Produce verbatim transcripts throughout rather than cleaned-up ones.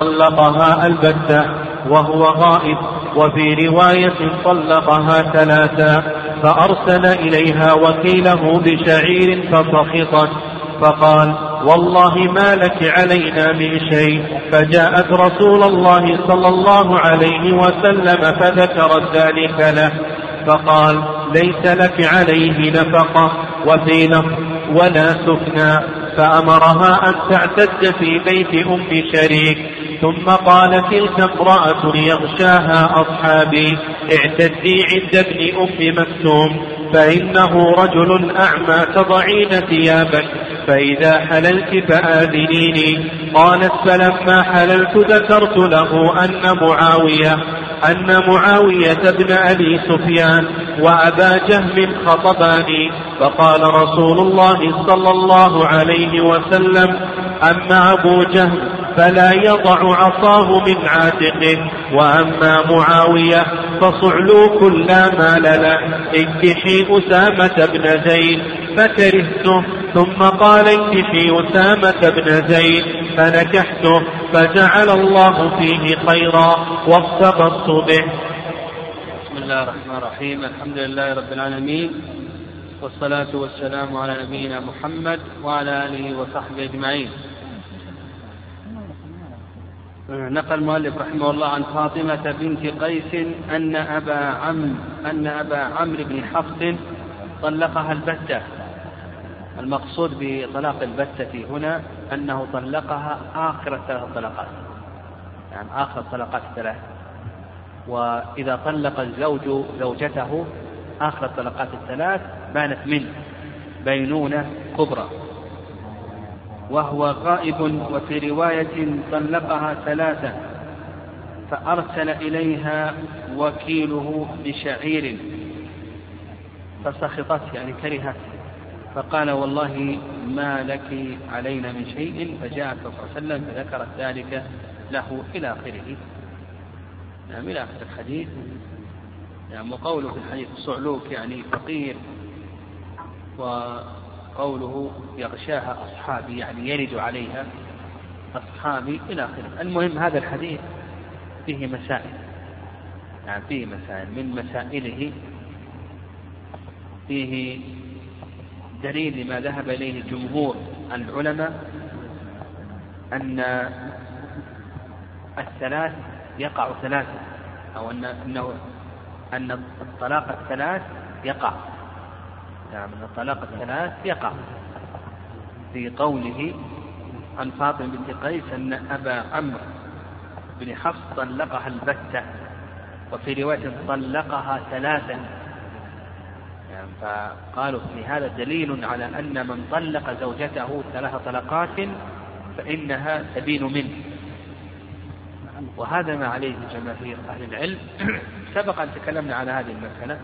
طلقها البتة وهو غائب، وفي رواية طلقها ثلاثا فأرسل إليها وكيله بشعير فسخطت فقال والله ما لك علينا من شيء، فجاءت رسول الله صلى الله عليه وسلم فذكرت ذلك له فقال ليس لك عليه نفقة وفي نفق ولا سكنى، فأمرها أن تعتد في بيت أم شريك. ثم قال تلك امرأة يغشاها أصحابي اعتدي عند ابن أم مكتوم فإنه رجل أعمى تضعين ثيابك فإذا حللت فآذنيني. قالت فلما حللت ذكرت له أن معاوية أن معاوية بن أبي سفيان وأبا جهم خطباني، فقال رسول الله صلى الله عليه وسلم أما أبو جهم فلا يضع عصاه من عاتقه، وأما معاوية فصعلوك لا مال له، انكحي أسامة بن زيد فكرهته، ثم قال انكحي أسامة بن زيد فنكحته فجعل الله فيه خيرا وارتبطت به. بسم الله الرحمن الرحيم، الحمد لله رب العالمين، والصلاة والسلام على نبينا محمد وعلى آله وصحبه أجمعين. نقل المؤلف رحمه الله عن فاطمة بنت قيس أن أبا عمرو أن أبا عمرو بن حفص طلقها البتة. المقصود بطلاق البتة هنا أنه طلقها آخر الثلاث طلقات، يعني آخر طلقات الثلاث. وإذا طلق الزوج زوجته آخر الطلقات الثلاث بانت منه بينونة كبرى. وهو غائب، وفي رواية طلقها ثلاثة فأرسل إليها وكيله بشعير فسخطت، يعني كرهت، فقال والله ما لك علينا من شيء، فجاءت صلى الله عليه وسلم فذكرت ذلك له إلى آخره. نعم، إلى آخر الحديث. نعم، وقوله في الحديث صعلوك يعني فقير، وقوله يغشاها أصحابي يعني يرد عليها أصحابي إلى آخره. المهم هذا الحديث فيه مسائل، يعني فيه مسائل. من مسائله فيه دليل لما ذهب إليه جمهور العلماء أن الثلاث يقع ثلاثة، أو أن أنه أن الطلاق الثلاث يقع، يعني أن الطلاق الثلاث يقع في قوله عن فاطمة بنت قيس أن أبا عمرو بن حفص طلقها البتة، وفي رواية طلقها ثلاثا. يعني فقالوا في هذا دليل على أن من طلق زوجته ثلاث طلقات فإنها تبين منه، وهذا ما عليه جماهير أهل العلم. سبق أن تكلمنا على هذه المسألة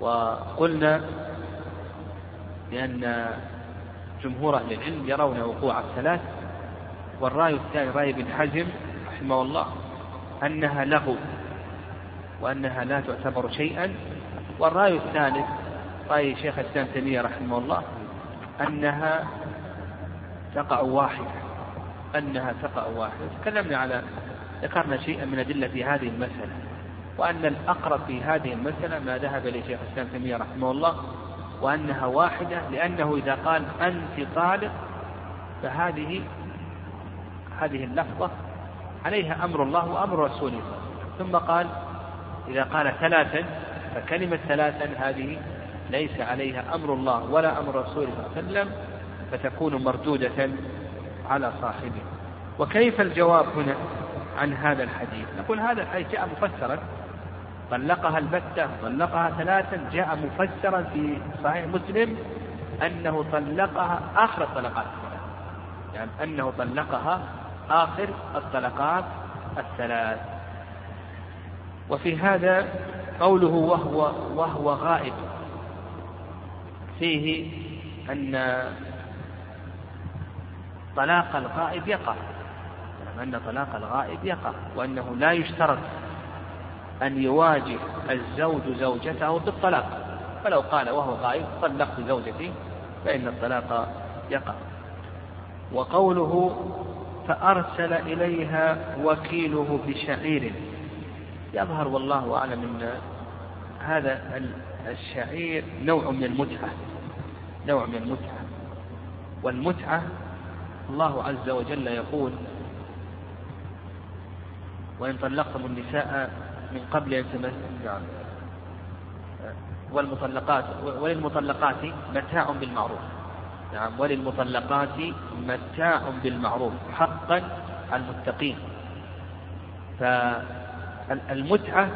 وقلنا بأن جمهور أهل العلم يرون وقوع الثلاث، والرأي الثاني رأي ابن حزم رحمه الله أنها له وأنها لا تعتبر شيئا، والرأي الثالث رأي شيخ الاسلام تيميه رحمه الله أنها تقع واحدة أنها تقع واحدة. تكلمنا على ذكرنا شيئا من أدلة في هذه المسألة، وأن الأقرب في هذه المسألة ما ذهب إليه شيخ الاسلام تيميه رحمه الله، وأنها واحدة، لأنه إذا قال أنت طالق فهذه هذه اللفظة عليها أمر الله وأمر رسوله، ثم قال إذا قال ثلاثا فكلمة ثلاثا هذه ليس عليها أمر الله ولا أمر رسوله صلى الله عليه وسلم، فتكون مردودة على صاحبه. وكيف الجواب هنا عن هذا الحديث؟ نقول هذا الحديث جاء مفسرا، طلقها البتة طلقها ثلاثا، جاء مفسرا في صحيح مسلم أنه طلقها آخر الطلقات، يعني أنه طلقها آخر الطلقات الثلاث. وفي هذا قوله وهو وهو غائب، فيه أن طلاق الغائب يقع، يعني أن طلاق الغائب يقع، وأنه لا يشترط أن يواجه الزوج زوجته بالطلاق، فلو قال وهو غائب طلقت زوجتي فإن الطلاق يقع. وقوله فأرسل إليها وكيله بشعير، يظهر والله أعلم أن هذا الشعير نوع من المتعة، نوع من المتعة. والمتعة الله عز وجل يقول وإن طلقتم النساء من قبل أن تمسن، والمطلقات وللمطلقات متاع بالمعروف. نعم، وللمطلقات متاع بالمعروف حقا على المتقين. فالمتعة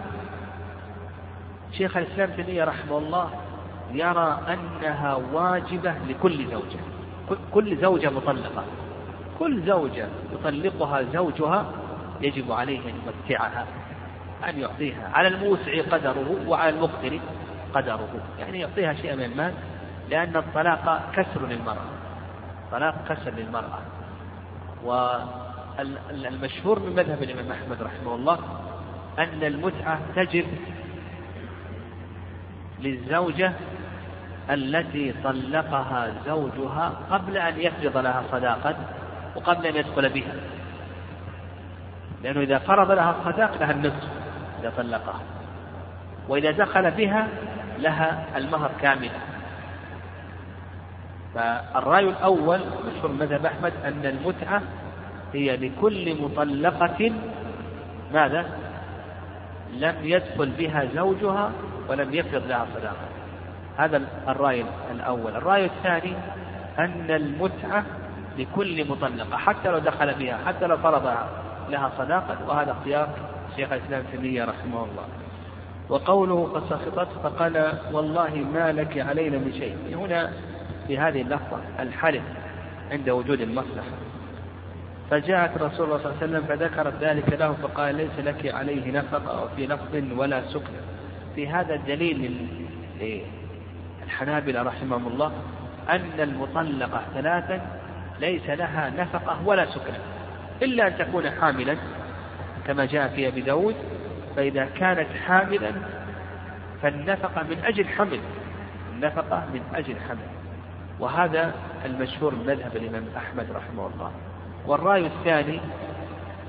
شيخ الإسلام تيميه رحمه الله يرى أنها واجبة لكل زوجة، كل زوجة مطلقة، كل زوجة يطلقها زوجها يجب عليه أن يمتعها، أن يعطيها على الموسع قدره وعلى المقتر قدره، يعني يعطيها شيئا من المال، لأن الطلاق كسر للمرأة، طلاق كسر للمرأة. والمشهور من مذهب الإمام أحمد رحمه الله أن المتعة تجب للزوجة التي طلقها زوجها قبل أن يفرض لها صداقا وقبل أن يدخل بها، لأنه إذا فرض لها الصداق لها النصف إذا طلقها، وإذا دخل بها لها المهر كاملا. فالرأي الأول مشهور مذهب أحمد أن المتعة هي لكل مطلقة ماذا لم يدخل بها زوجها ولم يفرض لها صداقا، هذا الرأي الأول. الرأي الثاني أن المتعة لكل مطلقة حتى لو دخل بها، حتى لو فرض لها صداقا، وهذا اختيار شيخ الإسلام تيميه رحمه الله. وقوله فسخطت فقال والله ما لك علينا من شيء، هنا في هذه اللحظة الحلف عند وجود المصلحة. فجاءت رسول الله صلى الله عليه وسلم فذكرت ذلك له فقال ليس لك عليه نفقة، وفي لفظ ولا سكن. في هذا الدليل الحنابلة رحمهم الله أن المطلقة ثلاثا ليس لها نفقة ولا سكن إلا أن تكون حاملا كما جاء في أبي داود، فإذا كانت حاملا فالنفقة من أجل حمل، النفقة من أجل حمل، وهذا المشهور من مذهب الإمام أحمد رحمه الله. والرأي الثاني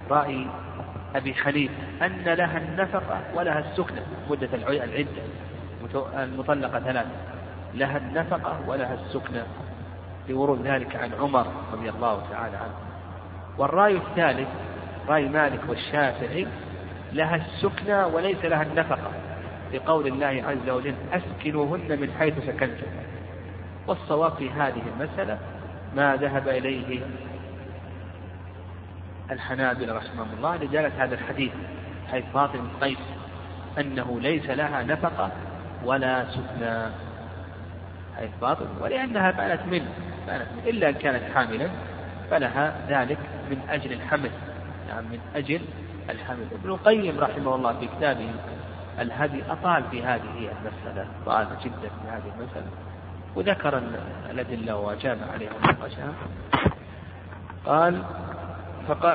رأي أبي حنيفة أن لها النفقة ولها السكنة مدة العدة، المطلقة ثلاثة لها النفقة ولها السكنة، لورود ذلك عن عمر رضي الله تعالى عنه. والرأي الثالث رأي مالك والشافعي لها السكنة وليس لها النفقة، لقول الله عز وجل أسكنوهن من حيث سكنتم. والصواب في هذه المسألة ما ذهب إليه الحنابلة رحمهم الله لجالة هذا الحديث حيث فاطمة بنت قيس أنه ليس لها نفقة ولا سكنة، حيث فاطمة ولأنها بانت منه إلا أن كانت حاملا فلها ذلك من أجل الحمل، يعني من أجل الحمل. ابن القيم رحمه الله في كتابه الهدي أطال في هذه المسألة، طال جدا في هذه المسألة، وذكر الأدلة وجامع عليها النقاشات. قال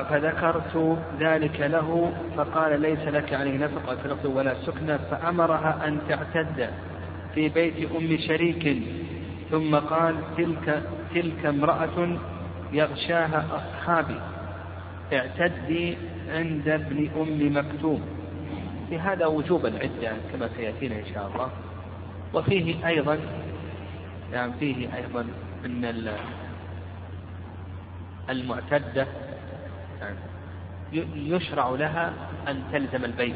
فذكرت ذلك له فقال ليس لك عليه نفقة فلقه ولا سكنة، فأمرها أن تعتد في بيت أم شريك، ثم قال تلك, تلك امرأة يغشاها أصحابي اعتدي عند ابن أم مكتوم. في هذا وجوب العدة كما سيأتينا إن شاء الله. وفيه أيضا يعني فيه أيضا أن المعتدة يشرع لها أن تلزم البيت،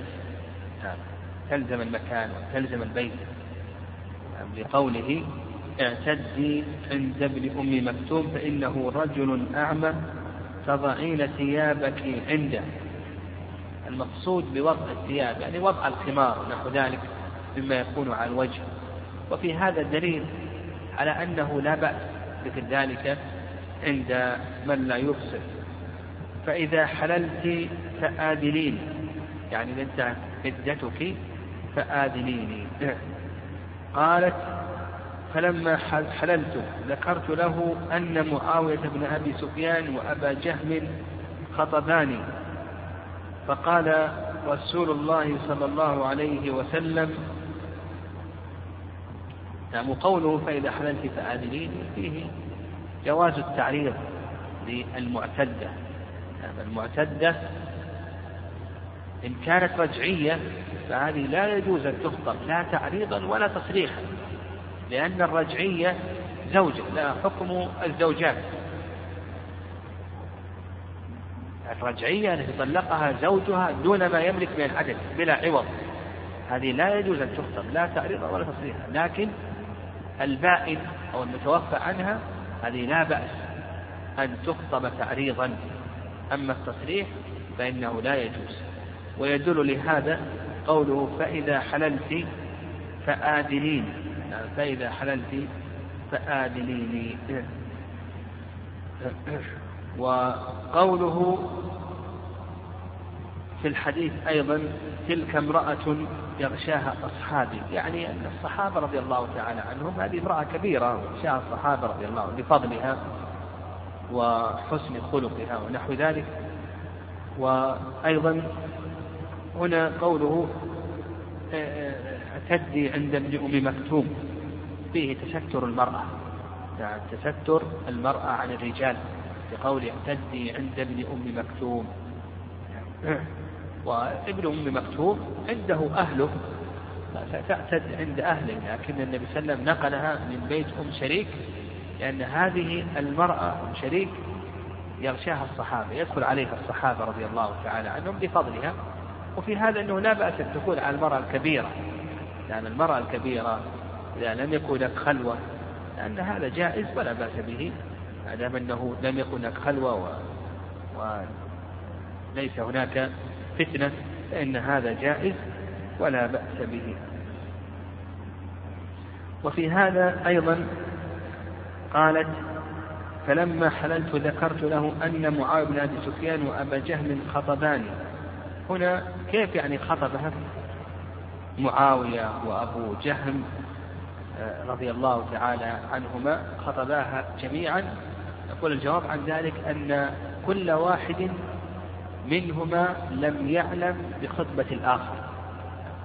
تلزم المكان وتلزم البيت، لقوله اعتدي عند ابن أم مكتوم فإنه رجل أعمى تضعين ثيابك عنده. المقصود بوضع الثياب يعني وضع الخمار نحو ذلك مما يكون على الوجه. وفي هذا الدليل على أنه لا بأس مثل ذلك عند من لا يبصر. فإذا حللت فآذنيني، يعني إذا عدتك فآذنيني. قالت فلما حللت ذكرت له أن معاوية بن أبي سفيان وأبا جهل خطباني، فقال رسول الله صلى الله عليه وسلم نعم. وقوله فإذا حللت فآذنين فيه جواز التعريض للمعتدة. نعم. المعتدة إن كانت رجعية فهذه لا يجوز أن تخطر لا تعريضا ولا تصريحا، لأن الرجعية زوجة لا حكم الزوجات. الرجعية أن يطلقها زوجها دون ما يملك من العدل بلا عوض، هذه لا يجوز أن تخطر لا تعريضا ولا تصريحا. لكن البائن أو المتوفى عنها هذه لا بأس أن تخطب تعريضا، أما التصريح فإنه لا يجوز. ويدل لهذا قوله فإذا حللت فآذنين، فإذا حللت فآذنين. وقوله في الحديث أيضا تلك امرأة يغشاها أصحابي، يعني أن الصحابة رضي الله تعالى عنهم هذه امرأة كبيرة يغشاها الصحابة رضي الله بفضلها وحسن خلقها ونحو ذلك. وأيضا هنا قوله تدي عند ابن أم مكتوم فيه تستر المرأة، يعني تستر المرأة عن الرجال بقوله تدي عند ابن أم مكتوم. وابن أم مكتوم عنده أهله فتعتد عند أهله، لكن النبي صلى الله عليه وسلم نقلها من بيت أم شريك لأن هذه المرأة أم شريك يغشاها الصحابة يدخل عليها الصحابة رضي الله تعالى عنهم بفضلها. وفي هذا أنه لا بأس الدخول على المرأة الكبيرة، لأن المرأة الكبيرة إذا لم يكن لك خلوة لأن هذا جائز ولا بأس به، ما دام أنه لم يكن لك خلوة و... وليس هناك فتنة فإن هذا جائز ولا بأس به. وفي هذا أيضا قالت فلما حللت ذكرت له أن معاوية بن أبي سفيان وأبا جهل خطباني. هنا كيف يعني خطبها معاوية وأبو جهل رضي الله تعالى عنهما؟ خطباها جميعا. يقول الجواب عن ذلك أن كل واحد منهما لم يعلم بخطبة الآخر،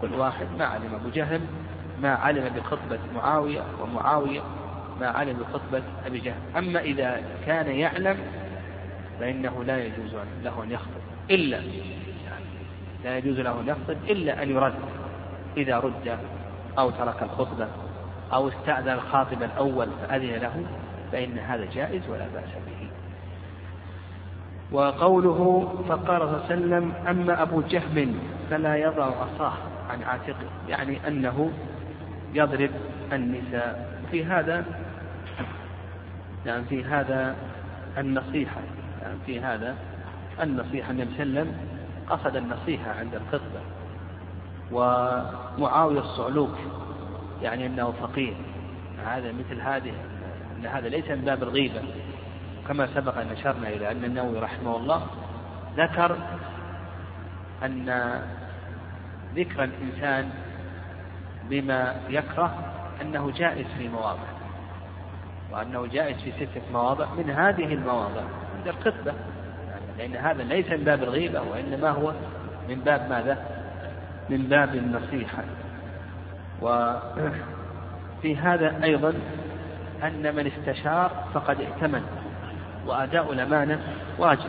كل واحد ما علم، أبو جهل ما علم بخطبة معاوية ومعاوية ما علم بخطبة أبي جهل. أما إذا كان يعلم فإنه لا يجوز له أن يخطب إلا لا يجوز له أن يخطب إلا أن يرد، إذا رد أو ترك الخطبة أو استأذن الخاطب الأول فأذن له فإن هذا جائز ولا بأس به. وقوله فقال صلى الله عليه وسلم أما أبو جهم فلا يضع عصاه عن عاتقه، يعني أنه يضرب النساء. في هذا يعني في هذا النصيحة يعني في هذا النصيحة النبي صلى الله عليه وسلم قصد النصيحة عند الخطبة. ومعاوية الصعلوك يعني أنه فقير، هذا مثل هذه أن هذا ليس من باب الغيبة كما سبق أن أشرنا إلى أن النووي رحمه الله ذكر أن ذكر الإنسان بما يكره أنه جائز في مواضع، وأنه جائز في ستة مواضع من هذه المواضع عند الخطبة، لأن هذا ليس من باب الغيبة وإنما هو من باب ماذا؟ من باب النصيحة. وفي هذا أيضا أن من استشار فقد ائتمن وأداء الأمانة واجب،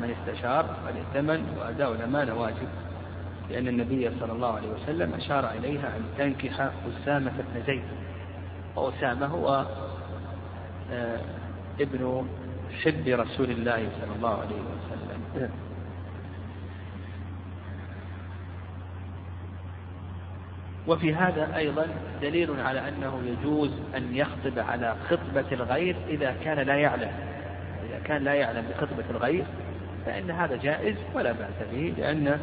من استشار فقد ائتمن وأداء الأمانة واجب، لأن النبي صلى الله عليه وسلم أشار إليها أن تنكح أسامة بن زيد، وأسامة هو ابن حب رسول الله صلى الله عليه وسلم. وفي هذا أيضا دليل على أنه يجوز أن يخطب على خطبة الغير إذا كان لا يعلم، إذا كان لا يعلم بخطبة الغير فإن هذا جائز ولا بأس به، لأن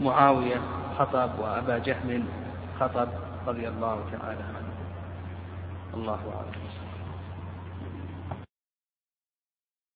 معاوية خطب وأبا جهم خطب رضي الله تعالى عنه. الله أعلم.